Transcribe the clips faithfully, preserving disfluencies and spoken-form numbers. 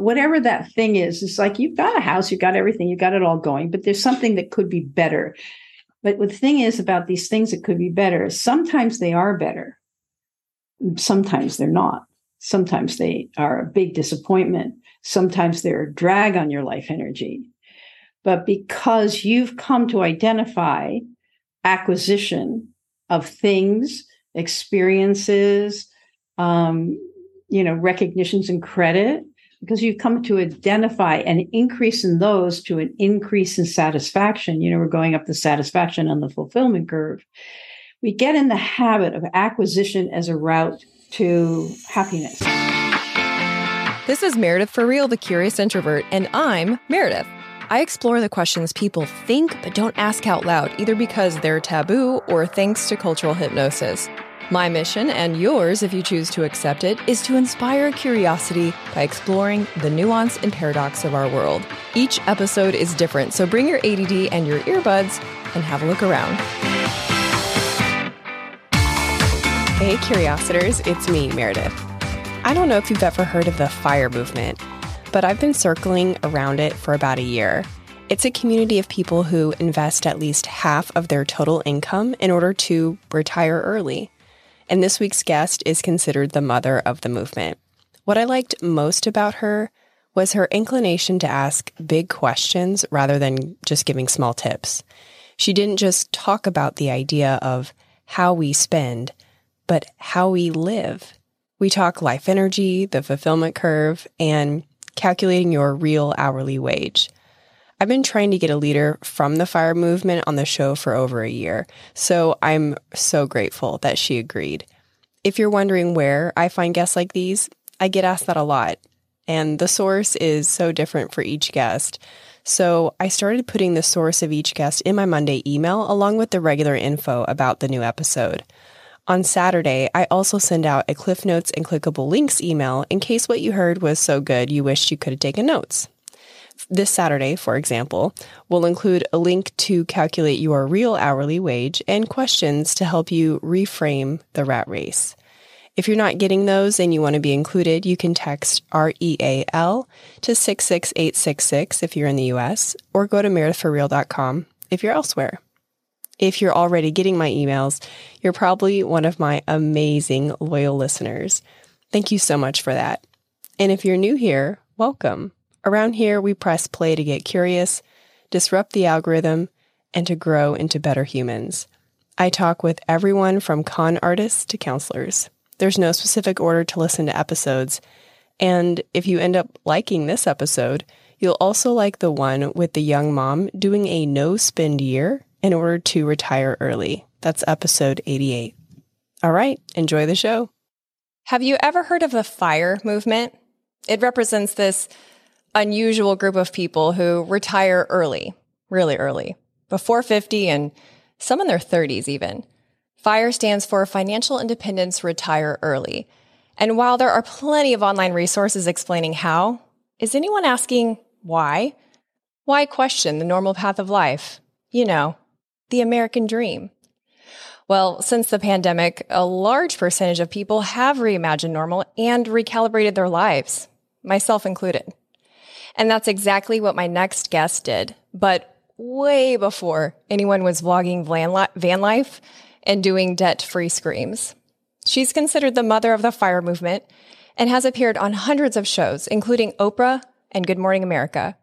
whatever that thing is, it's like you've got a house, you've got everything, you've got it all going, but there's something that could be better. But the thing is about these things that could be better, sometimes they are better. Sometimes they're not. Sometimes they are a big disappointment. Sometimes they're a drag on your life energy. But because you've come to identify acquisition of things, experiences, um, you know, recognitions and credit, because you've come to identify an increase in those to an increase in satisfaction. You know, we're going up the satisfaction on the fulfillment curve. We get in the habit of acquisition as a route to happiness. This is Meredith For Real, the Curious Introvert, and I'm Meredith. I explore the questions people think but don't ask out loud, either because they're taboo or thanks to cultural hypnosis. My mission, and yours if you choose to accept it, is to inspire curiosity by exploring the nuance and paradox of our world. Each episode is different, so bring your A D D and your earbuds and have a look around. Hey, Curiositors, it's me, Meredith. I don't know if you've ever heard of the FIRE movement, but I've been circling around it for about a year. It's a community of people who invest at least half of their total income in order to retire early. And this week's guest is considered the mother of the movement. What I liked most about her was her inclination to ask big questions rather than just giving small tips. She didn't just talk about the idea of how we spend, but how we live. We talk life energy, the fulfillment curve, and calculating your real hourly wage. I've been trying to get a leader from the FIRE movement on the show for over a year, so I'm so grateful that she agreed. If you're wondering where I find guests like these, I get asked that a lot, and the source is so different for each guest. So I started putting the source of each guest in my Monday email along with the regular info about the new episode. On Saturday, I also send out a Cliff Notes and Clickable Links email in case what you heard was so good you wished you could have taken notes. This Saturday, for example, we'll include a link to calculate your real hourly wage and questions to help you reframe the rat race. If you're not getting those and you want to be included, you can text R E A L to six six eight six six if you're in the U S, or go to meredith for real dot com if you're elsewhere. If you're already getting my emails, you're probably one of my amazing loyal listeners. Thank you so much for that. And if you're new here, welcome. Around here, we press play to get curious, disrupt the algorithm, and to grow into better humans. I talk with everyone from con artists to counselors. There's no specific order to listen to episodes. And if you end up liking this episode, you'll also like the one with the young mom doing a no-spend year in order to retire early. That's episode eighty-eight. All right, enjoy the show. Have you ever heard of the FIRE movement? It represents this unusual group of people who retire early, really early, before fifty and some in their thirties even. FIRE stands for Financial Independence Retire Early. And while there are plenty of online resources explaining how, is anyone asking why? Why question the normal path of life? You know, the American dream. Well, since the pandemic, a large percentage of people have reimagined normal and recalibrated their lives, myself included. And that's exactly what my next guest did, but way before anyone was vlogging van, li- van life and doing debt-free screams. She's considered the mother of the FIRE movement and has appeared on hundreds of shows, including Oprah and Good Morning America.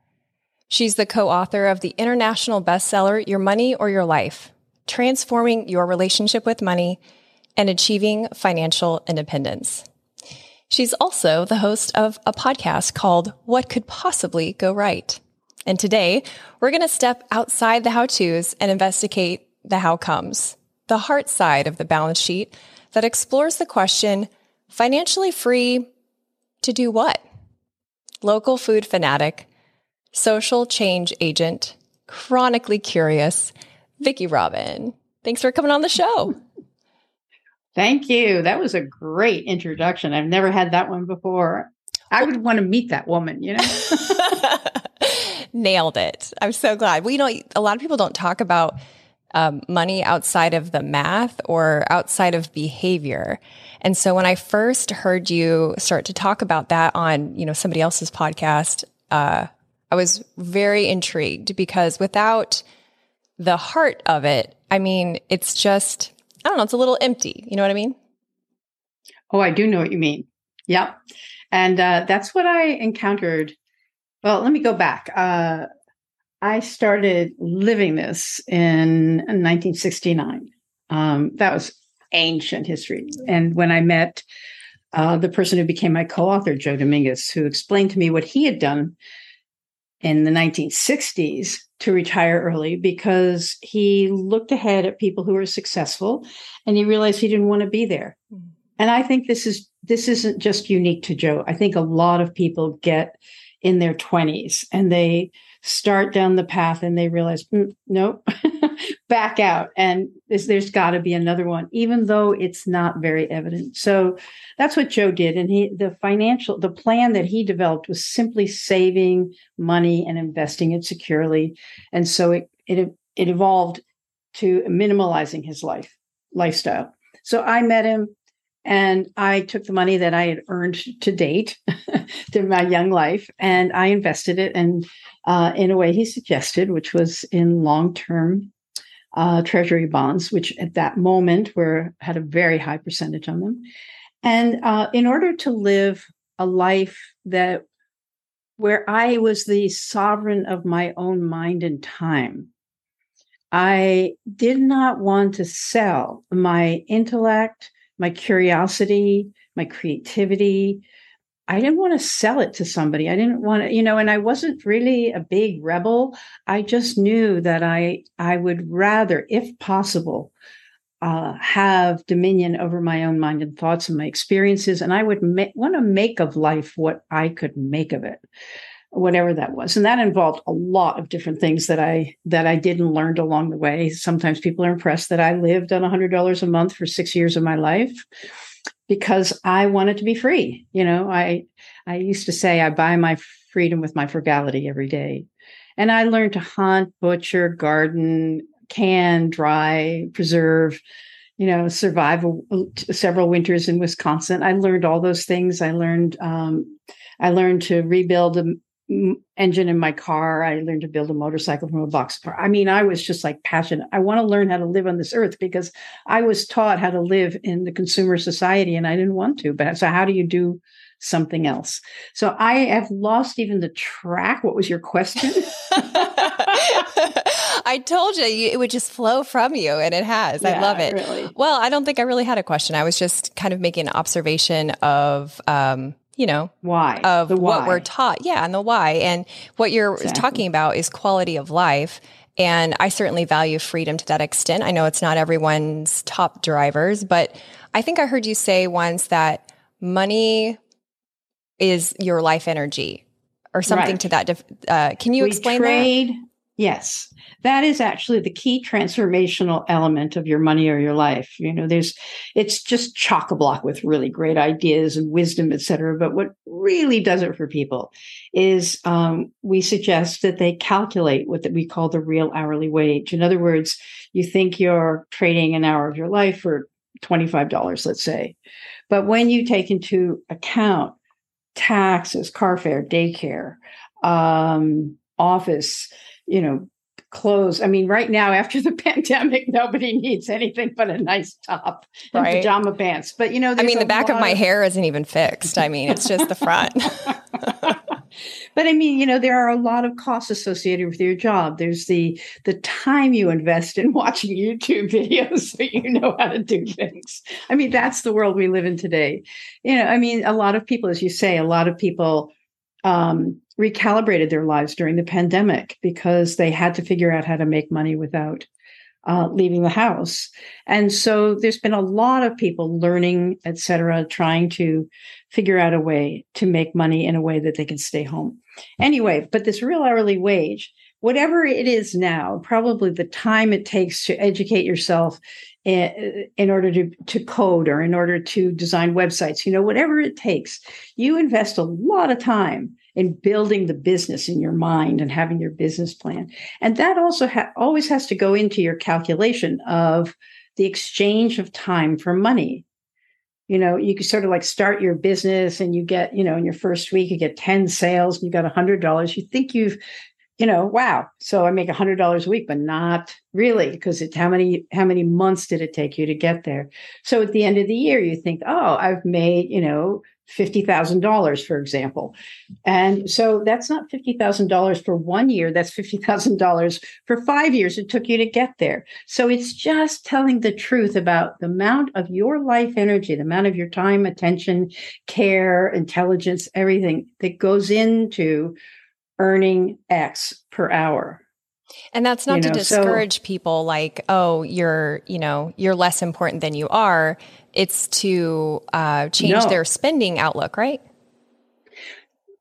She's the co-author of the international bestseller, Your Money or Your Life, Transforming Your Relationship with Money and Achieving Financial Independence. She's also the host of a podcast called What Could Possibly Go Right? And today, we're going to step outside the how-tos and investigate the how-comes, the heart side of the balance sheet that explores the question, financially free to do what? Local food fanatic, social change agent, chronically curious, Vicki Robin. Thanks for coming on the show. Thank you. That was a great introduction. I've never had that one before. I would want to meet that woman, you know? Nailed it. I'm so glad. Well, you know, a lot of people don't talk about um, money outside of the math or outside of behavior. And so when I first heard you start to talk about that on, you know, somebody else's podcast, uh, I was very intrigued, because without the heart of it, I mean, it's just, I don't know, it's a little empty. You know what I mean? Oh, I do know what you mean. Yep. And uh, that's what I encountered. Well, let me go back. Uh, I started living this in nineteen sixty-nine. Um, that was ancient history. And when I met uh, the person who became my co-author, Joe Dominguez, who explained to me what he had done in the nineteen sixties to retire early, because he looked ahead at people who were successful and he realized he didn't want to be there. Mm-hmm. And I think this is this isn't just unique to Joe. I think a lot of people get in their twenties and they start down the path and they realize, mm, nope, back out. And this, there's got to be another one, even though it's not very evident. So that's what Joe did. And he, the financial, the plan that he developed was simply saving money and investing it securely. And so it it, it evolved to minimalizing his life lifestyle. So I met him. And I took the money that I had earned to date to my young life, and I invested it and uh, in a way he suggested, which was in long-term uh, treasury bonds, which at that moment were had a very high percentage on them. And uh, in order to live a life that where I was the sovereign of my own mind and time, I did not want to sell my intellect, my curiosity, my creativity. I didn't want to sell it to somebody. I didn't want to, you know, and I wasn't really a big rebel. I just knew that I I would rather, if possible, uh, have dominion over my own mind and thoughts and my experiences. And I would ma- want to make of life what I could make of it, whatever that was. And that involved a lot of different things that I that I did and learned along the way. Sometimes people are impressed that I lived on one hundred dollars a month for six years of my life because I wanted to be free. You know, I I used to say I buy my freedom with my frugality every day. And I learned to hunt, butcher, garden, can, dry, preserve, you know, survive a, several winters in Wisconsin. I learned all those things. I learned um, I learned to rebuild a engine in my car. I learned to build a motorcycle from a box car. I mean, I was just like passionate. I want to learn how to live on this earth because I was taught how to live in the consumer society and I didn't want to. But so how do you do something else? So I have lost even the track. What was your question? I told you it would just flow from you, and it has. Yeah, I love it. Really. Well, I don't think I really had a question. I was just kind of making an observation of, um, you know, why of the why. What we're taught. Yeah. And the why, and what you're exactly. talking about is quality of life. And I certainly value freedom to that extent. I know it's not everyone's top drivers, but I think I heard you say once that money is your life energy or something right. to that. Def- uh, can you we explain trade, that? Yes. That is actually the key transformational element of Your Money or Your Life. You know, there's, it's just chock-a-block with really great ideas and wisdom, et cetera. But what really does it for people is um, we suggest that they calculate what we call the real hourly wage. In other words, you think you're trading an hour of your life for twenty-five dollars, let's say. But when you take into account taxes, car fare, daycare, um, office, you know, clothes. I mean, right now, after the pandemic, nobody needs anything but a nice top and right. pajama pants. But, you know, I mean, the back of my of... hair isn't even fixed. I mean, it's just the front. But I mean, you know, there are a lot of costs associated with your job. There's the the time you invest in watching YouTube videos so you know how to do things. I mean, that's the world we live in today. You know, I mean, a lot of people, as you say, a lot of people um recalibrated their lives during the pandemic because they had to figure out how to make money without uh, leaving the house. And so there's been a lot of people learning, et cetera, trying to figure out a way to make money in a way that they can stay home. Anyway, but this real hourly wage, whatever it is now, probably the time it takes to educate yourself in, in order to, to code or in order to design websites, you know, whatever it takes, you invest a lot of time in building the business in your mind and having your business plan. And that also ha- always has to go into your calculation of the exchange of time for money. You know, you could sort of like start your business and you get, you know, in your first week, you get ten sales and you got one hundred dollars. You think you've, you know, wow, so I make one hundred dollars a week, but not really, because it's how many, how many months did it take you to get there? So at the end of the year, you think, oh, I've made, you know, fifty thousand dollars, for example. And so that's not fifty thousand dollars for one year. That's fifty thousand dollars for five years it took you to get there. So it's just telling the truth about the amount of your life energy, the amount of your time, attention, care, intelligence, everything that goes into earning X per hour. And that's not you to know, discourage so, people like, oh, you're, you know, you're less important than you are. It's to uh, change no. their spending outlook, right?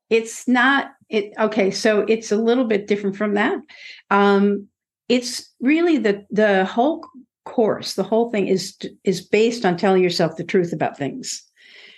It's not, it, okay, so it's a little bit different from that. Um, it's really the the whole course, the whole thing is is based on telling yourself the truth about things,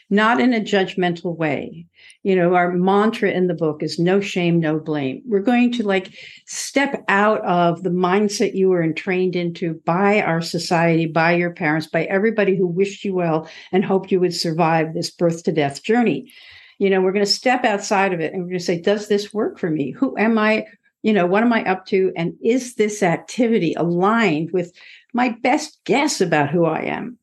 not in a judgmental way. You know, our mantra in the book is no shame, no blame. We're going to like step out of the mindset you were entrained into by our society, by your parents, by everybody who wished you well and hoped you would survive this birth to death journey. You know, we're going to step outside of it and we're going to say, does this work for me? Who am I? You know, what am I up to? And is this activity aligned with my best guess about who I am?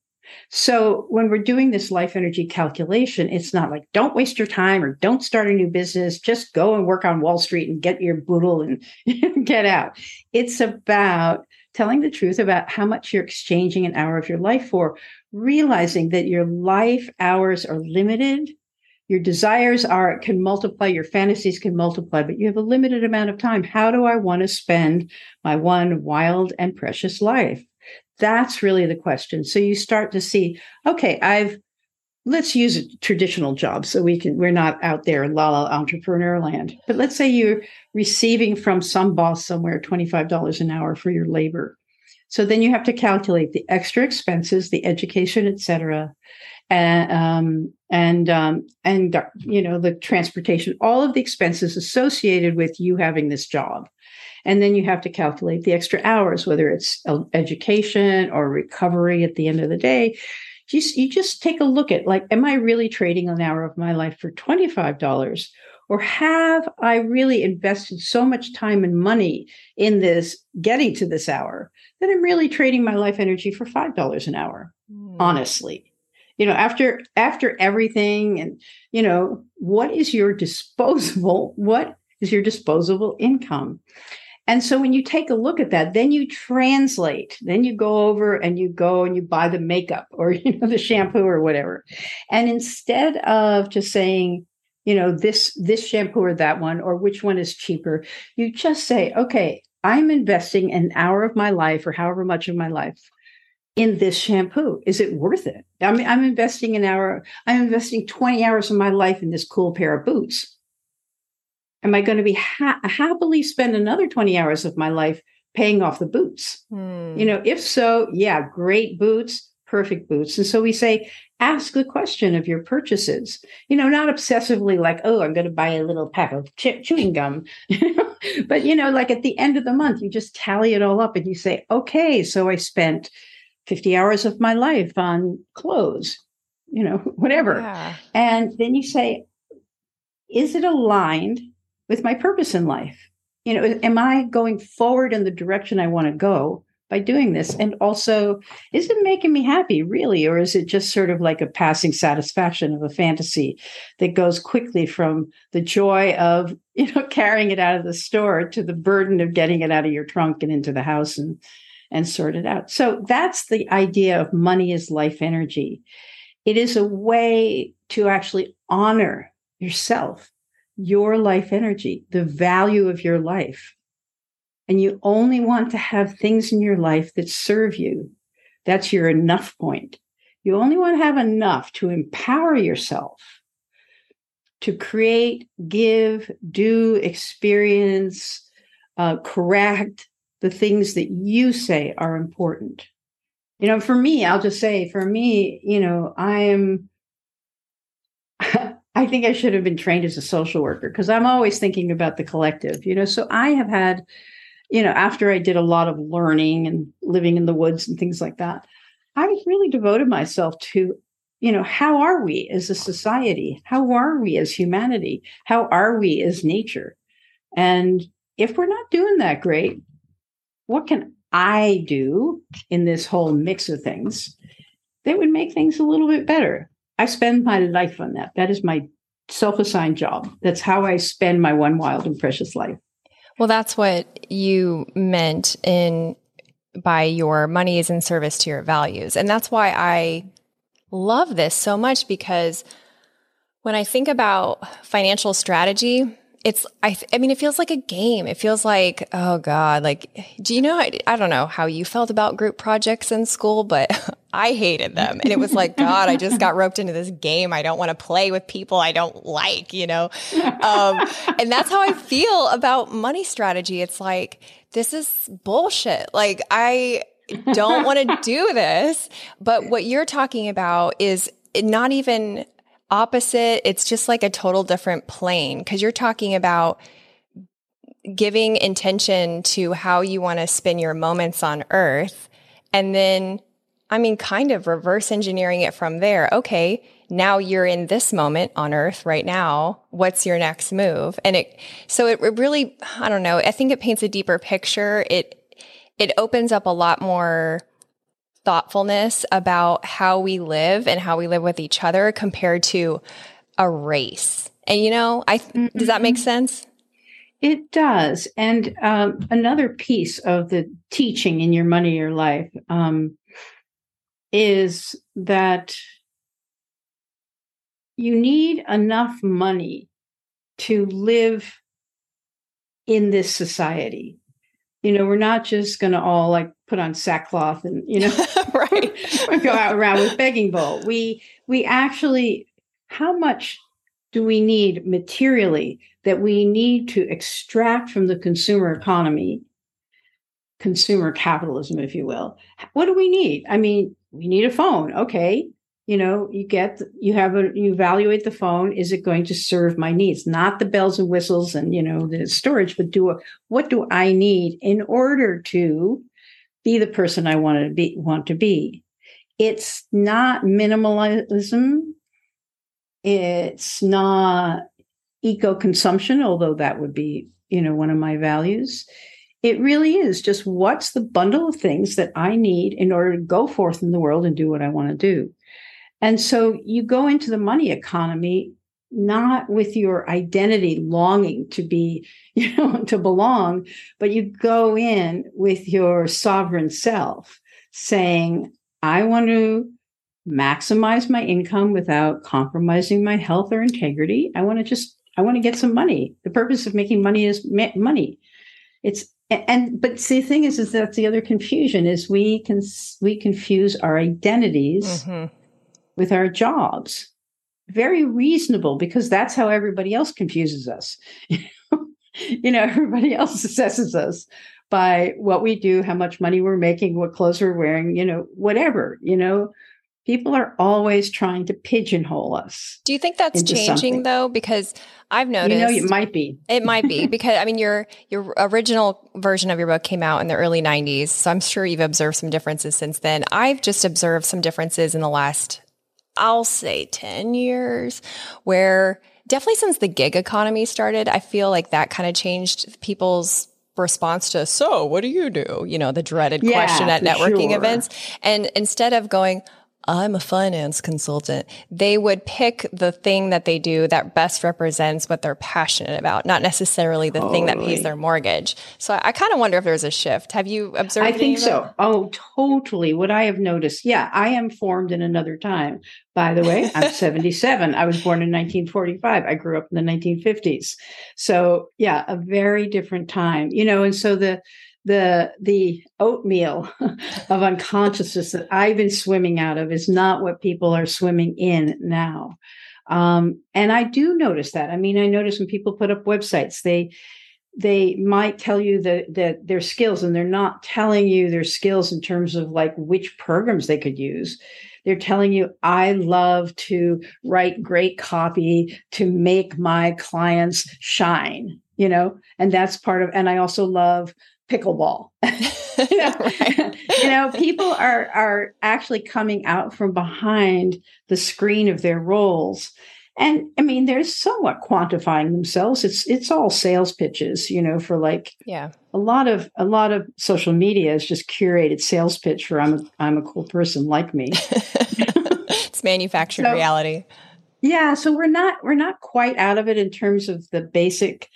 So when we're doing this life energy calculation, it's not like, don't waste your time or don't start a new business. Just go and work on Wall Street and get your boodle and get out. It's about telling the truth about how much you're exchanging an hour of your life for, realizing that your life hours are limited. Your desires are can multiply, your fantasies can multiply, but you have a limited amount of time. How do I want to spend my one wild and precious life? That's really the question. So you start to see, okay, I've, let's use a traditional job so we can, we're not out there in la la entrepreneur land, but let's say you're receiving from some boss somewhere twenty-five dollars an hour for your labor. So then you have to calculate the extra expenses, the education, et cetera, and, um, and, um, and, you know, the transportation, all of the expenses associated with you having this job. And then you have to calculate the extra hours, whether it's education or recovery at the end of the day. You, you just take a look at, like, am I really trading an hour of my life for twenty-five dollars? Or have I really invested so much time and money in this, getting to this hour, that I'm really trading my life energy for five dollars an hour, mm. honestly? You know, after after everything and, you know, what is your disposable, what is your disposable income? And so when you take a look at that, then you translate, then you go over and you go and you buy the makeup or, you know, the shampoo or whatever. And instead of just saying, you know, this, this shampoo or that one, or which one is cheaper, you just say, okay, I'm investing an hour of my life or however much of my life in this shampoo. Is it worth it? I mean, I'm investing an hour, I'm investing twenty hours of my life in this cool pair of boots. Am I going to be ha- happily spend another twenty hours of my life paying off the boots? Mm. You know, if so, yeah, great boots, perfect boots. And so we say, ask the question of your purchases, you know, not obsessively like, oh, I'm going to buy a little pack of che- chewing gum. But, you know, like at the end of the month, you just tally it all up and you say, okay, so I spent fifty hours of my life on clothes, you know, whatever. Yeah. And then you say, is it aligned with my purpose in life? You know, am I going forward in the direction I want to go by doing this? And also, is it making me happy, really? Or is it just sort of like a passing satisfaction of a fantasy that goes quickly from the joy of, you know, carrying it out of the store to the burden of getting it out of your trunk and into the house and, and sort it out? So that's the idea of money is life energy. It is a way to actually honor yourself, your life energy, the value of your life. And you only want to have things in your life that serve you. That's your enough point. You only want to have enough to empower yourself to create, give, do, experience, uh, correct the things that you say are important. You know, for me, I'll just say, for me, you know, I am... I think I should have been trained as a social worker because I'm always thinking about the collective, you know. So I have had, you know, after I did a lot of learning and living in the woods and things like that, I really devoted myself to, you know, how are we as a society? How are we as humanity? How are we as nature? And if we're not doing that great, what can I do in this whole mix of things that would make things a little bit better? I spend my life on that. That is my self-assigned job. That's how I spend my one wild and precious life. Well, that's what you meant in by your money is in service to your values. And that's why I love this so much, because when I think about financial strategy, It's, I, I mean, it feels like a game. It feels like, oh God, like, do you know, I, I don't know how you felt about group projects in school, but I hated them. And it was like, God, I just got roped into this game. I don't want to play with people I don't like, you know? Um, and that's how I feel about money strategy. It's like, this is bullshit. Like, I don't want to do this. But what you're talking about is not even opposite. It's just like a total different plane, because you're talking about giving intention to how you want to spend your moments on earth. And then, I mean, kind of reverse engineering it from there. Okay, now you're in this moment on earth right now. What's your next move? And it, so it, it really, I don't know, I think it paints a deeper picture. It, it opens up a lot more thoughtfulness about how we live and how we live with each other compared to a race. And, you know, I, mm-hmm. does that make sense? It does. And um, another piece of the teaching in Your Money, Your Life um, is that you need enough money to live in this society. You know, we're not just going to all like put on sackcloth and, you know, right. go out around with begging bowl. We, we actually, how much do we need materially that we need to extract from the consumer economy, consumer capitalism, if you will? What do we need? I mean, we need a phone. Okay. You know, you get, you have a, you evaluate the phone. Is it going to serve my needs? Not the bells and whistles and, you know, the storage, but do a, what do I need in order to be the person I want to be, want to be? It's not minimalism. It's not eco-consumption, although that would be, you know, one of my values. It really is just what's the bundle of things that I need in order to go forth in the world and do what I want to do. And so you go into the money economy, not with your identity longing to be, you know, to belong, but you go in with your sovereign self saying, I want to maximize my income without compromising my health or integrity. I want to just, I want to get some money. The purpose of making money is ma- money. It's, and, but see, the thing is, is that's the other confusion is we can, we confuse our identities mm-hmm. with our jobs. Very reasonable, because that's how everybody else confuses us. You know, everybody else assesses us by what we do, how much money we're making, what clothes we're wearing, you know, whatever, you know, people are always trying to pigeonhole us. Do you think that's changing something, though? Because I've noticed, you know, it might be, it might be because I mean, your, your original version of your book came out in the early nineties. So I'm sure you've observed some differences since then. I've just observed some differences in the last, I'll say ten years, where definitely since the gig economy started, I feel like that kind of changed people's response to, so what do you do? You know, the dreaded yeah, question at networking sure. events. And instead of going, I'm a finance consultant, they would pick the thing that they do that best represents what they're passionate about, not necessarily the totally. thing that pays their mortgage. So I, I kind of wonder if there's a shift. Have you observed? I think so. Oh, totally. What I have noticed. Yeah. I am formed in another time. By the way, I'm seventy-seven. I was born in nineteen forty-five. I grew up in the nineteen fifties. So yeah, a very different time, you know, and so the, The the oatmeal of unconsciousness that I've been swimming out of is not what people are swimming in now. Um, and I do notice that. I mean, I notice when people put up websites, they they might tell you that the, their skills, and they're not telling you their skills in terms of like which programs they could use. They're telling you, I love to write great copy to make my clients shine, you know, and that's part of, and I also love pickleball. you, know, right. you know, people are, are actually coming out from behind the screen of their roles. And I mean, they're somewhat quantifying themselves. It's it's all sales pitches, you know, for like yeah. a lot of a lot of social media is just curated sales pitch for I'm a, I'm a cool person like me. It's manufactured so, reality. Yeah, so we're not we're not quite out of it in terms of the basic,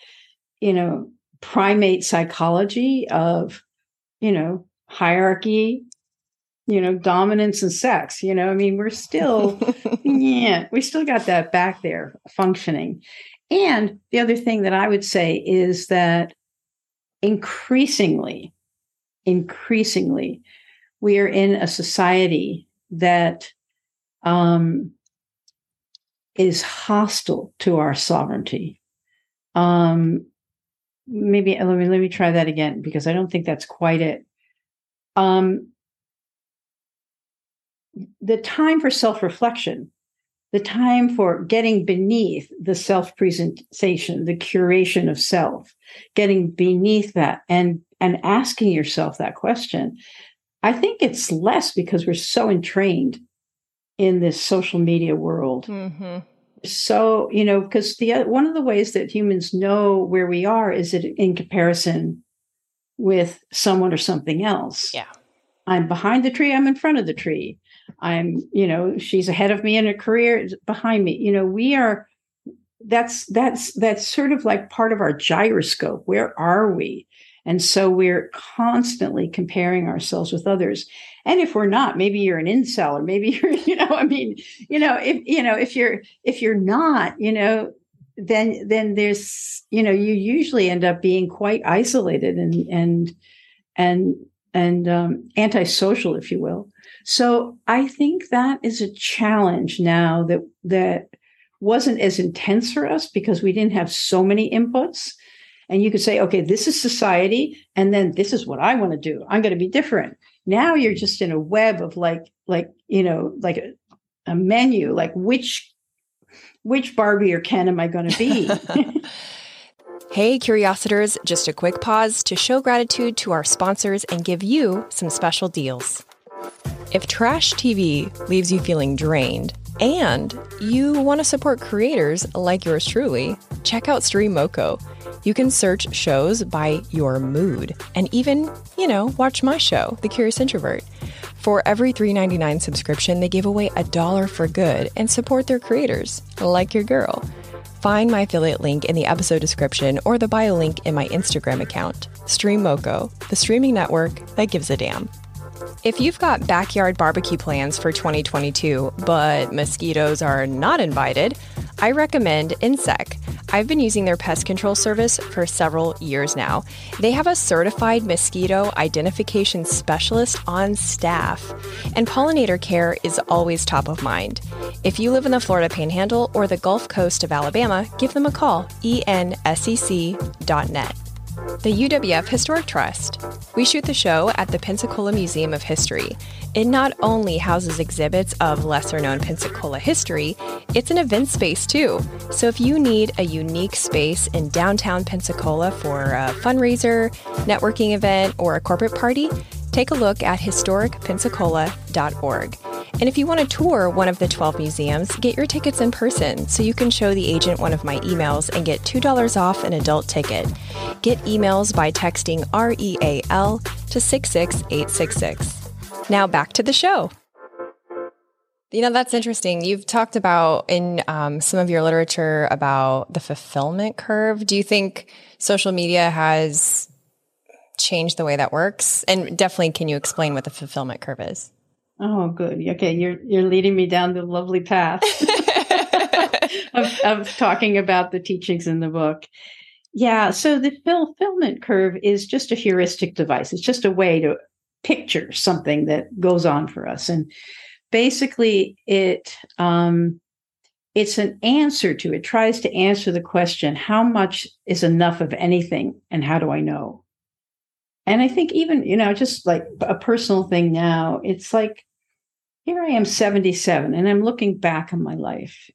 you know, primate psychology of, you know, hierarchy, you know, dominance and sex, you know, I mean, we're still, yeah, we still got that back there functioning. And the other thing that I would say is that increasingly, increasingly, we are in a society that um, is hostile to our sovereignty. Um, maybe, let me, let me try that again, because I don't think that's quite it. Um, The time for self-reflection, the time for getting beneath the self-presentation, the curation of self, getting beneath that and, and asking yourself that question. I think it's less because we're so entrained in this social media world. Mm-hmm. So, you know, because the one of the ways that humans know where we are is that in comparison with someone or something else. Yeah. I'm behind the tree. I'm in front of the tree. I'm, you know, she's ahead of me in her career, behind me. You know, we are, that's, that's, that's sort of like part of our gyroscope. Where are we? And so we're constantly comparing ourselves with others. And if we're not, maybe you're an incel or maybe you're, you know, I mean, you know, if, you know, if you're, if you're not, you know, then, then there's, you know, you usually end up being quite isolated and, and, and, and um, antisocial, if you will. So I think that is a challenge now that that wasn't as intense for us because we didn't have so many inputs. And you could say, okay, this is society, and then this is what I want to do. I'm going to be different. Now you're just in a web of like, like you know, like a, a menu, like which which Barbie or Ken am I going to be? Hey, Curiositors, just a quick pause to show gratitude to our sponsors and give you some special deals. If trash T V leaves you feeling drained and you want to support creators like yours truly, check out StreamoCo. You can search shows by your mood and even, you know, watch my show, The Curious Introvert. For every three dollars and ninety-nine cents subscription, they give away a dollar for good and support their creators like your girl. Find my affiliate link in the episode description or the bio link in my Instagram account, StreamoCo, the streaming network that gives a damn. If you've got backyard barbecue plans for twenty twenty-two, but mosquitoes are not invited, I recommend Ensec. I've been using their pest control service for several years now. They have a certified mosquito identification specialist on staff, and pollinator care is always top of mind. If you live in the Florida Panhandle or the Gulf Coast of Alabama, give them a call, ensec dot net. The U W F Historic Trust. We shoot the show at the Pensacola Museum of History. It not only houses exhibits of lesser-known Pensacola history, it's an event space too. So if you need a unique space in downtown Pensacola for a fundraiser, networking event, or a corporate party, take a look at historic pensacola dot org. And if you want to tour one of the twelve museums, get your tickets in person so you can show the agent one of my emails and get two dollars off an adult ticket. Get emails by texting R E A L to six six eight six six. Now back to the show. You know, that's interesting. You've talked about in um, some of your literature about the fulfillment curve. Do you think social media has changed the way that works? And definitely, can you explain what the fulfillment curve is? Oh, good. Okay. You're, you're leading me down the lovely path of, of talking about the teachings in the book. Yeah. So the fulfillment curve is just a heuristic device. It's just a way to picture something that goes on for us. And basically it, um, it's an answer to, it tries to answer the question, how much is enough of anything and how do I know? And I think even, you know, just like a personal thing now, it's like, here I am seventy-seven, and I'm looking back on my life.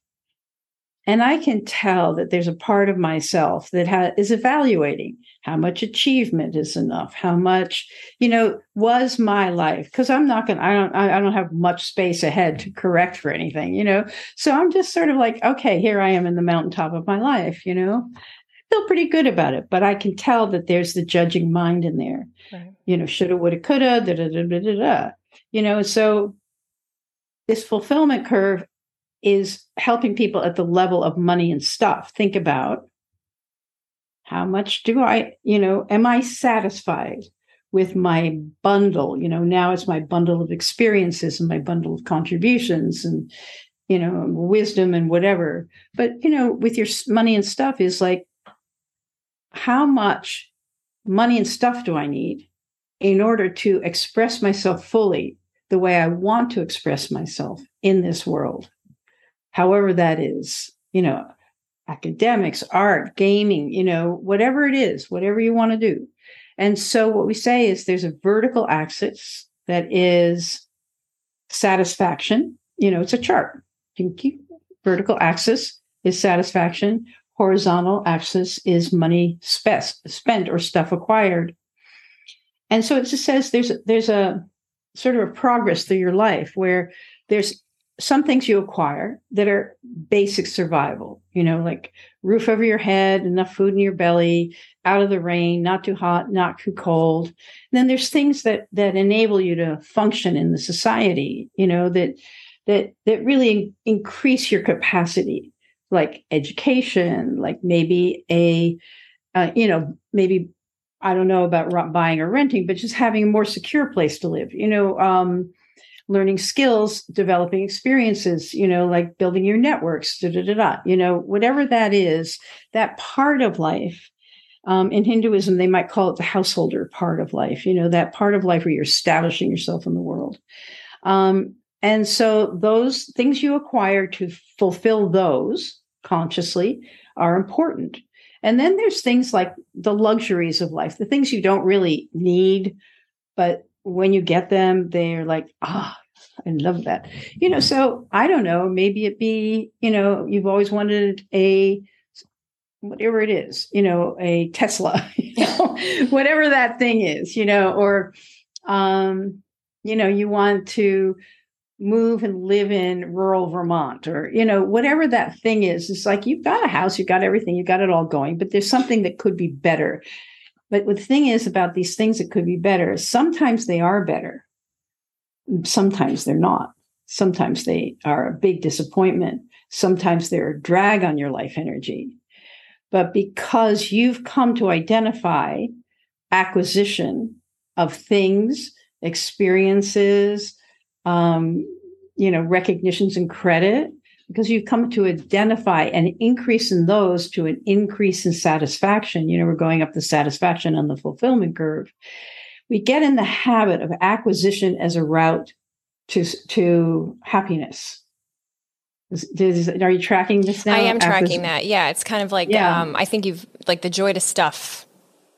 And I can tell that there's a part of myself that ha- is evaluating how much achievement is enough, how much, you know, was my life, because I'm not going to, I don't, I don't have much space ahead to correct for anything, you know. So I'm just sort of like, okay, here I am in the mountaintop of my life, you know. I feel pretty good about it, but I can tell that there's the judging mind in there, right. You know, shoulda, woulda, coulda, da da da da da da, you know. So this fulfillment curve is helping people at the level of money and stuff. Think about how much do I, you know, am I satisfied with my bundle? You know, now it's my bundle of experiences and my bundle of contributions and, you know, wisdom and whatever. But, you know, with your money and stuff is like, how much money and stuff do I need in order to express myself fully the way I want to express myself in this world? However that is, you know, academics, art, gaming, you know, whatever it is, whatever you want to do. And so what we say is there's a vertical axis that is satisfaction. You know, it's a chart. You can keep vertical axis is satisfaction. Horizontal axis is money spes- spent or stuff acquired. And so it just says there's there's a sort of a progress through your life where there's some things you acquire that are basic survival, you know, like roof over your head, enough food in your belly, out of the rain, not too hot, not too cold. And then there's things that that enable you to function in the society, you know, that that that really increase your capacity, like education, like maybe a, uh, you know, maybe I don't know about buying or renting, but just having a more secure place to live, you know. Um, learning skills, developing experiences, you know, like building your networks, da, da, da, da, you know, whatever that is, that part of life. Um, in Hinduism, they might call it the householder part of life, you know, that part of life where you're establishing yourself in the world. Um, and so those things you acquire to fulfill those consciously are important. And then there's things like the luxuries of life, the things you don't really need, but when you get them, they're like, ah, oh, I love that. You know, so I don't know, maybe it be, you know, you've always wanted a, whatever it is, you know, a Tesla, you know, whatever that thing is, you know, or, um, you know, you want to move and live in rural Vermont or, you know, whatever that thing is. It's like, you've got a house, you've got everything, you've got it all going, but there's something that could be better. But the thing is about these things that could be better, sometimes they are better. Sometimes they're not. Sometimes they are a big disappointment. Sometimes they're a drag on your life energy. But because you've come to identify acquisition of things, experiences, um, you know, recognitions and credit, because you've come to identify an increase in those to an increase in satisfaction. You know, we're going up the satisfaction on the fulfillment curve. We get in the habit of acquisition as a route to to happiness. Is, is, are you tracking this now? I am tracking that. Yeah, it's kind of like, yeah. um, I think you've, like the joy to stuff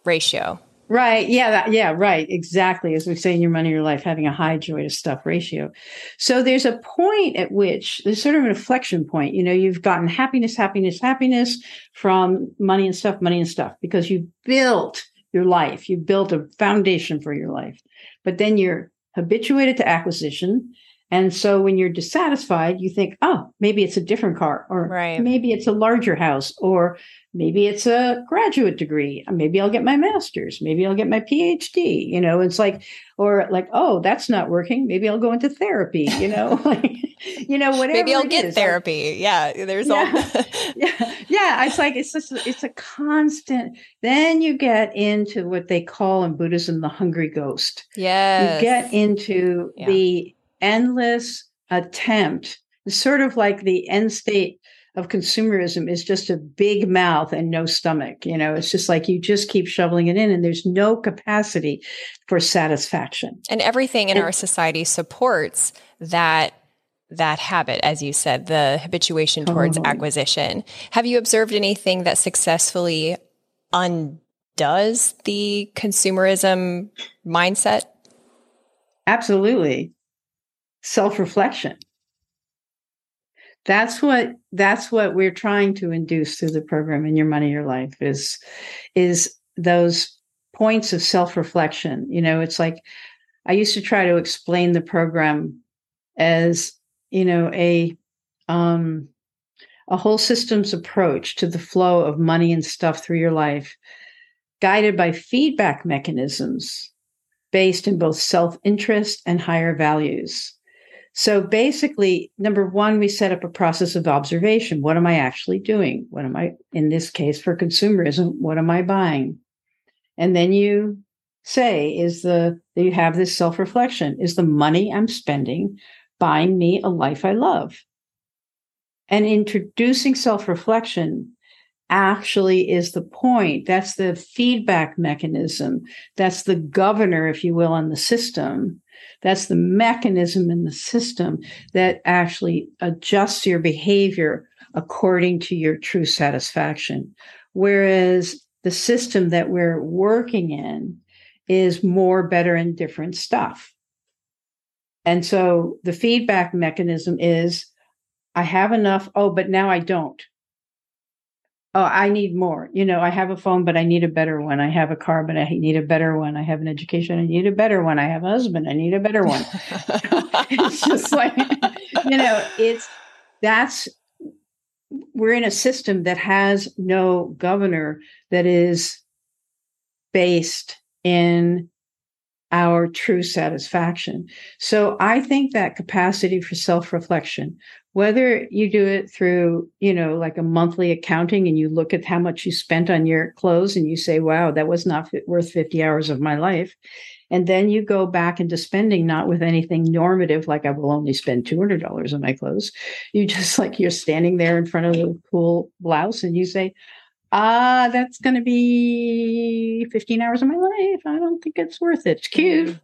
ratio. Right. Yeah. That, yeah. Right. Exactly. As we say in Your Money, Your Life, having a high joy to stuff ratio. So there's a point at which there's sort of an inflection point. You know, you've gotten happiness, happiness, happiness from money and stuff, money and stuff, because you built your life. You built a foundation for your life, but then you're habituated to acquisition. And so when you're dissatisfied, you think, oh, maybe it's a different car, or right. Maybe it's a larger house, or maybe it's a graduate degree. Maybe I'll get my master's. Maybe I'll get my P H D, you know, it's like, or like, oh, that's not working. Maybe I'll go into therapy, you know, like, you know, whatever. Maybe I'll get is. therapy. Like, yeah. There's all. Yeah, yeah. Yeah. It's like, it's just, it's a constant. Then you get into what they call in Buddhism, the hungry ghost. Yes. You get into yeah. the endless attempt, sort of like the end state of consumerism is just a big mouth and no stomach. You know, it's just like you just keep shoveling it in and there's no capacity for satisfaction. And everything in and, our society supports that that habit, as you said, the habituation towards totally. acquisition. Have you observed anything that successfully undoes the consumerism mindset? Absolutely. self-reflection. That's what that's what we're trying to induce through the program in Your Money, Your Life is is those points of self-reflection. You know, it's like I used to try to explain the program as, you know, a um, a whole systems approach to the flow of money and stuff through your life, guided by feedback mechanisms based in both self-interest and higher values. So basically, number one, we set up a process of observation. What am I actually doing? What am I, in this case for consumerism, what am I buying? And then you say, is the, you have this self-reflection, is the money I'm spending buying me a life I love? And introducing self-reflection actually is the point. That's the feedback mechanism. That's the governor, if you will, on the system. That's the mechanism in the system that actually adjusts your behavior according to your true satisfaction. Whereas the system that we're working in is more, better, and different stuff. And so the feedback mechanism is, I have enough. Oh, but now I don't. Oh, I need more. You know, I have a phone, but I need a better one. I have a car, but I need a better one. I have an education. I need a better one. I have a husband. I need a better one. It's just like, you know, it's that's we're in a system that has no governor that is based in our true satisfaction. So I think that capacity for self-reflection, whether you do it through, you know, like a monthly accounting and you look at how much you spent on your clothes and you say, wow, that was not worth fifty hours of my life. And then you go back into spending, not with anything normative, like I will only spend two hundred dollars on my clothes. You just like, you're standing there in front of a cool blouse and you say, ah, that's going to be fifteen hours of my life. I don't think it's worth it. It's cute.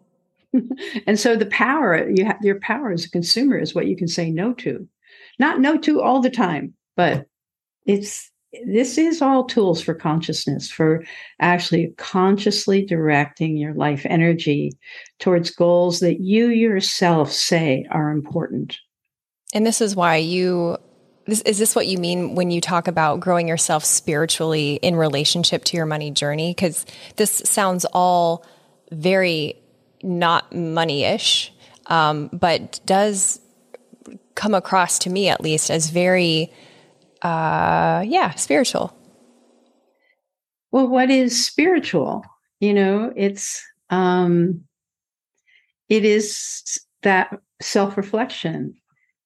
Mm-hmm. And so the power, you have your power as a consumer is what you can say no to. Not no to all the time, but it's, this is all tools for consciousness, for actually consciously directing your life energy towards goals that you yourself say are important. And this is why you... This, is this what you mean when you talk about growing yourself spiritually in relationship to your money journey? Because this sounds all very not money-ish, um, but does come across to me at least as very, uh, yeah, spiritual. Well, what is spiritual? You know, it's um, it is that self-reflection.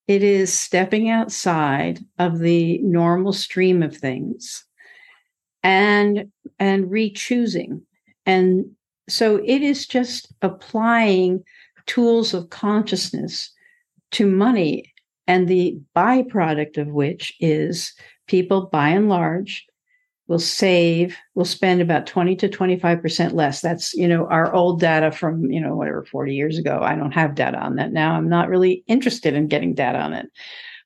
It is stepping outside of the normal stream of things and and rechoosing. And so it is just applying tools of consciousness to money, and the byproduct of which is people, by and large, will save, will spend about twenty to twenty-five percent less. That's, you know, our old data from, you know, whatever, forty years ago. I don't have data on that now. I'm not really interested in getting data on it.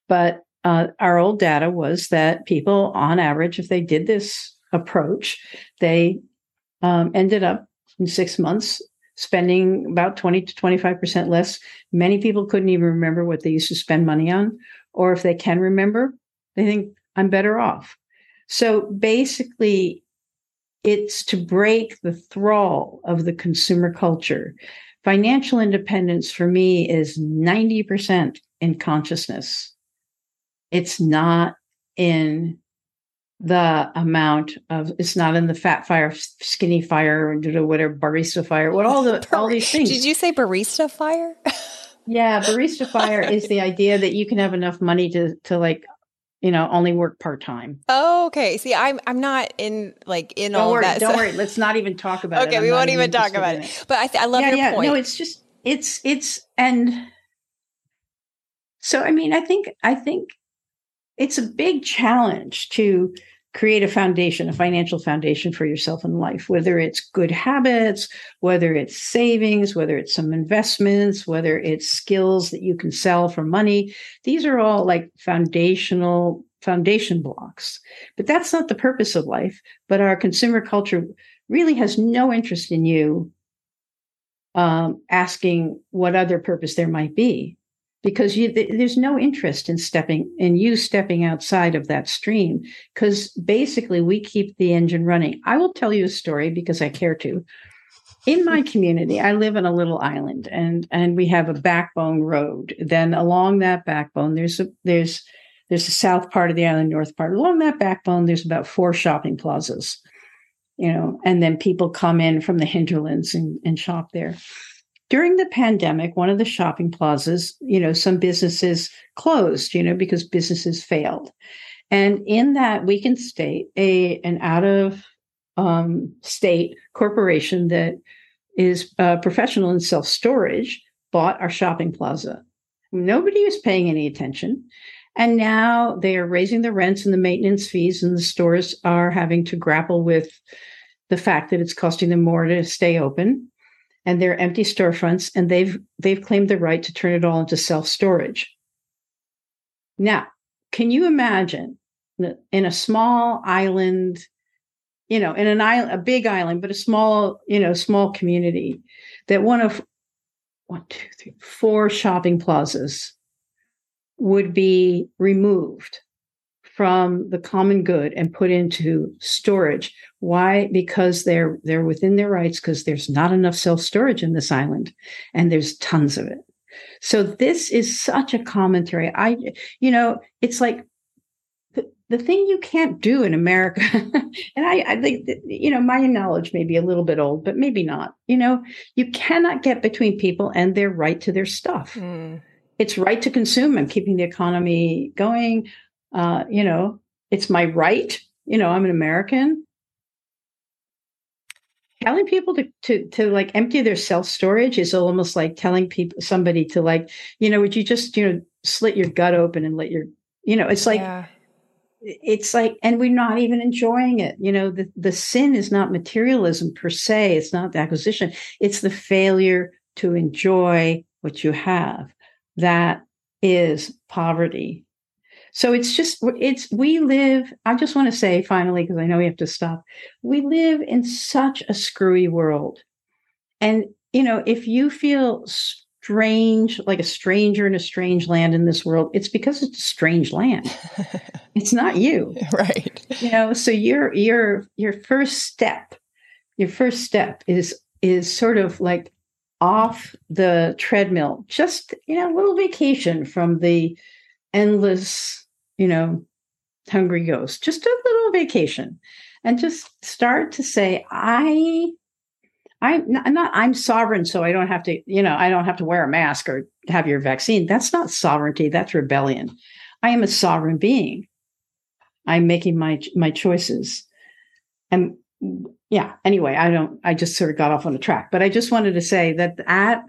But uh, our old data was that people, on average, if they did this approach, they um, ended up in six months spending about twenty to twenty-five percent less. Many people couldn't even remember what they used to spend money on. Or if they can remember, they think, I'm better off. So basically, it's to break the thrall of the consumer culture. Financial independence for me is ninety percent in consciousness. It's not in the amount of, it's not in the fat fire, skinny fire, or whatever, barista fire, what all the all these things. Did you say barista fire? Yeah, barista fire is the idea that you can have enough money to to like, you know, only work part-time. Oh, okay. See, I'm I'm not in like in don't all worry, that. Don't so. worry. Let's not even talk about okay, it. Okay, we won't even talk about it. it. But I, th- I love yeah, your yeah. point. No, it's just, it's, it's, and so, I mean, I think, I think it's a big challenge to create a foundation, a financial foundation for yourself in life, whether it's good habits, whether it's savings, whether it's some investments, whether it's skills that you can sell for money. These are all like foundational foundation blocks, but that's not the purpose of life. But our consumer culture really has no interest in you um, asking what other purpose there might be. because you, th- there's no interest in stepping in you stepping outside of that stream, because basically we keep the engine running. I will tell you a story because I care to. In my community, I live on a little island, and and we have a backbone road. Then along that backbone, there's a, there's there's the south part of the island, north part. Along that backbone, there's about four shopping plazas, you know, and then people come in from the hinterlands and, and shop there. During the pandemic, one of the shopping plazas, you know, some businesses closed, you know, because businesses failed. And in that weakened state, a an out of um, state corporation that is uh, professional in self-storage bought our shopping plaza. Nobody was paying any attention. And now they are raising the rents and the maintenance fees, and the stores are having to grapple with the fact that it's costing them more to stay open. And they're empty storefronts, and they've they've claimed the right to turn it all into self-storage. Now, can you imagine in a small island, you know, in an island, a big island, but a small, you know, small community, that one of one, two, three, four shopping plazas would be removed from the common good and put into storage? Why? Because they're they're within their rights, because there's not enough self-storage in this island, and there's tons of it. So this is such a commentary. I, you know, it's like the, the thing you can't do in America. And I, I think, that, you know, my knowledge may be a little bit old, but maybe not. You know, you cannot get between people and their right to their stuff. Mm. It's right to consume and keeping the economy going. Uh, you know, it's my right. You know, I'm an American. Telling people to, to, to like empty their self-storage is almost like telling people somebody to like, you know, would you just, you know, slit your gut open and let your, you know, it's like, yeah. It's like, and we're not even enjoying it. You know, the, the sin is not materialism per se. It's not the acquisition. It's the failure to enjoy what you have. That is poverty. So it's just, it's, we live, I just want to say finally, because I know we have to stop, we live in such a screwy world. And, you know, if you feel strange, like a stranger in a strange land in this world, it's because it's a strange land. It's not you. Right. You know, so your, your, your first step, your first step is, is sort of like off the treadmill, just, you know, a little vacation from the endless, you know, hungry ghost, just a little vacation, and just start to say, I, I'm not, not, I'm sovereign. So I don't have to, you know, I don't have to wear a mask or have your vaccine. That's not sovereignty. That's rebellion. I am a sovereign being. I'm making my, my choices. And yeah, anyway, I don't, I just sort of got off on the track, but I just wanted to say that that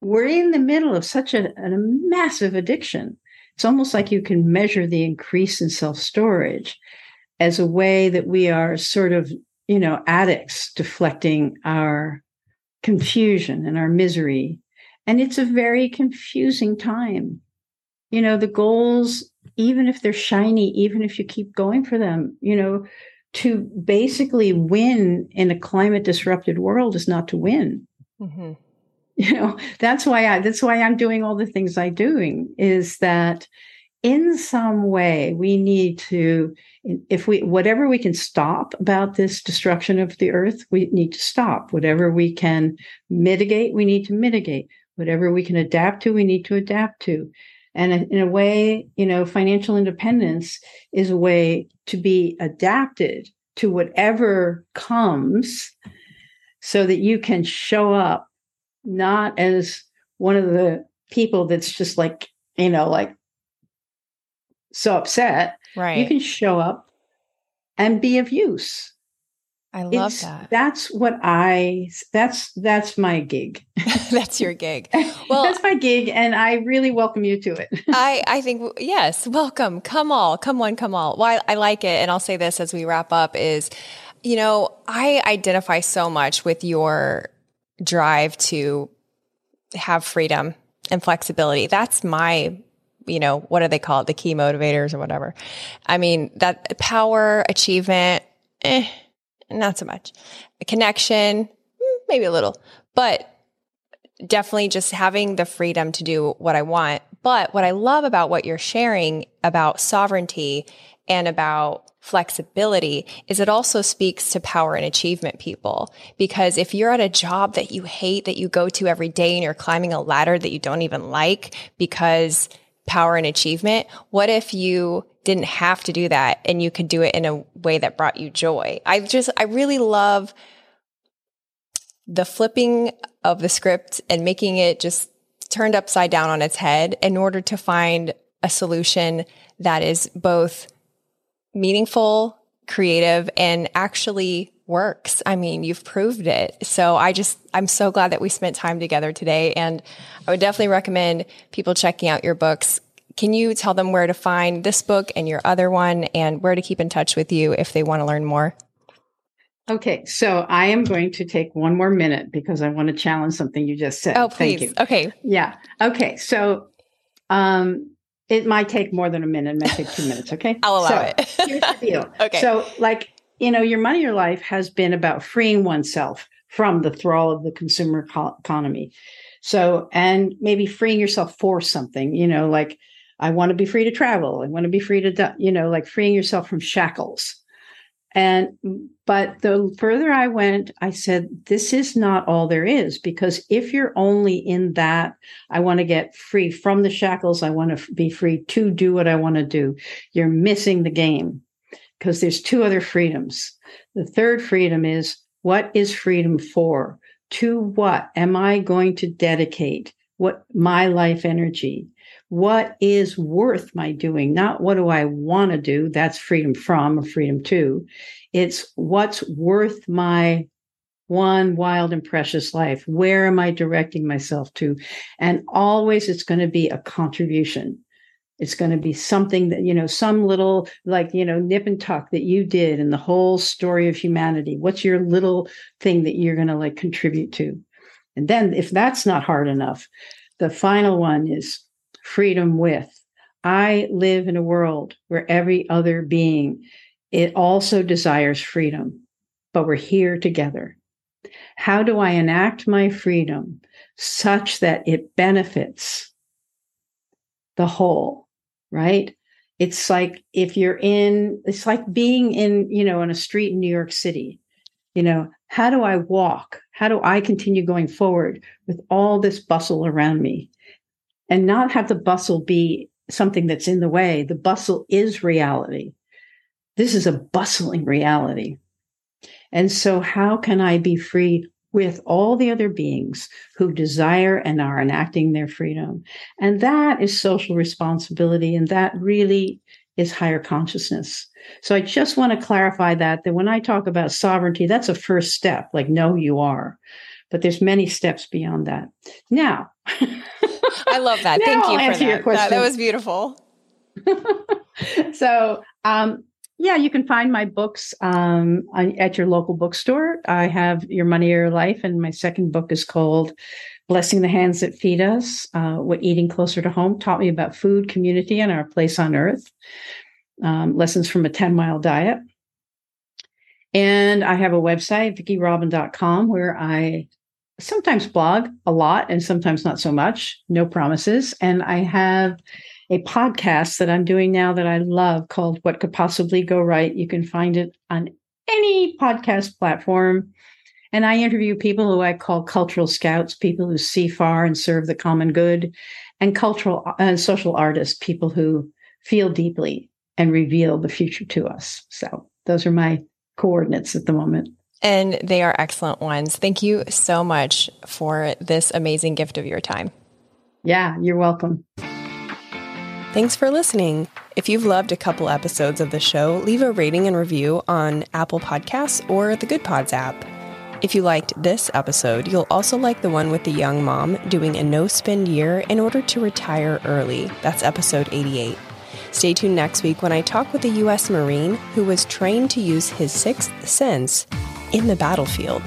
we're in the middle of such a, a massive addiction. It's almost like you can measure the increase in self-storage as a way that we are sort of, you know, addicts deflecting our confusion and our misery. And it's a very confusing time. You know, the goals, even if they're shiny, even if you keep going for them, you know, to basically win in a climate disrupted world is not to win. Mm-hmm. You know, that's why I, that's why I'm doing all the things I'm doing, is that in some way we need to, if we, whatever we can stop about this destruction of the earth, we need to stop. Whatever we can mitigate, we need to mitigate. Whatever we can adapt to, we need to adapt to. And in a way, you know, financial independence is a way to be adapted to whatever comes, so that you can show up not as one of the people that's just like, you know, like so upset. Right. You can show up and be of use. I love it's, that. That's what I, that's, that's my gig. That's your gig. Well, that's my gig. And I really welcome you to it. I, I think, yes, welcome. Come all, come one, come all. Well, I, I like it. And I'll say this as we wrap up is, you know, I identify so much with your drive to have freedom and flexibility. That's my, you know, what do they call it? The key motivators or whatever. I mean, that power, achievement, eh, not so much. A connection, maybe a little, but definitely just having the freedom to do what I want. But what I love about what you're sharing about sovereignty and about flexibility is it also speaks to power and achievement people. Because if you're at a job that you hate, that you go to every day, and you're climbing a ladder that you don't even like because power and achievement, what if you didn't have to do that and you could do it in a way that brought you joy? I just, I really love the flipping of the script and making it just turned upside down on its head in order to find a solution that is both meaningful, creative, and actually works. I mean, you've proved it. So I just, I'm so glad that we spent time together today. And I would definitely recommend people checking out your books. Can you tell them where to find this book and your other one, and where to keep in touch with you if they want to learn more? Okay. So I am going to take one more minute because I want to challenge something you just said. Oh, please. Thank you. Okay. Yeah. Okay. So, um, it might take more than a minute. It might take two minutes. Okay. I'll allow so, it. Here's the deal. Okay. So like, you know, Your Money, Your Life has been about freeing oneself from the thrall of the consumer co- economy. So, and maybe freeing yourself for something, you know, like I want to be free to travel. I want to be free to, you know, like freeing yourself from shackles. And, but the further I went, I said, this is not all there is, because if you're only in that, I want to get free from the shackles, I want to be free to do what I want to do, you're missing the game, because there's two other freedoms. The third freedom is, what is freedom for? To what am I going to dedicate what my life energy? What is worth my doing? Not what do I want to do? That's freedom from or freedom to. It's what's worth my one wild and precious life. Where am I directing myself to? And always it's going to be a contribution. It's going to be something that, you know, some little like, you know, nip and tuck that you did in the whole story of humanity. What's your little thing that you're going to like contribute to? And then if that's not hard enough, the final one is freedom with. I live in a world where every other being, it also desires freedom, but we're here together. How do I enact my freedom such that it benefits the whole, right? It's like if you're in, it's like being in, you know, on a street in New York City, you know, how do I walk? How do I continue going forward with all this bustle around me? And not have the bustle be something that's in the way. The bustle is reality. This is a bustling reality. And so how can I be free with all the other beings who desire and are enacting their freedom? And that is social responsibility. And that really is higher consciousness. So I just want to clarify that, that when I talk about sovereignty, that's a first step, like know you are. But there's many steps beyond that. Now, I love that. Thank you for that. Your question. That, that was beautiful. So, um, yeah, you can find my books um, on, at your local bookstore. I have Your Money or Your Life, and my second book is called Blessing the Hands That Feed Us, uh, What Eating Closer to Home Taught Me About Food, Community, and Our Place on Earth, um, Lessons from a ten-Mile Diet. And I have a website, Vicki Robin dot com, where I sometimes blog a lot and sometimes not so much, no promises. And I have a podcast that I'm doing now that I love called What Could Possibly Go Right. You can find it on any podcast platform. And I interview people who I call cultural scouts, people who see far and serve the common good, and cultural and social artists, people who feel deeply and reveal the future to us. So those are my coordinates at the moment. And they are excellent ones. Thank you so much for this amazing gift of your time. Yeah, you're welcome. Thanks for listening. If you've loved a couple episodes of the show, leave a rating and review on Apple Podcasts or the Good Pods app. If you liked this episode, you'll also like the one with the young mom doing a no-spend year in order to retire early. That's episode eighty-eight. Stay tuned next week when I talk with a U S Marine who was trained to use his sixth sense in the battlefield.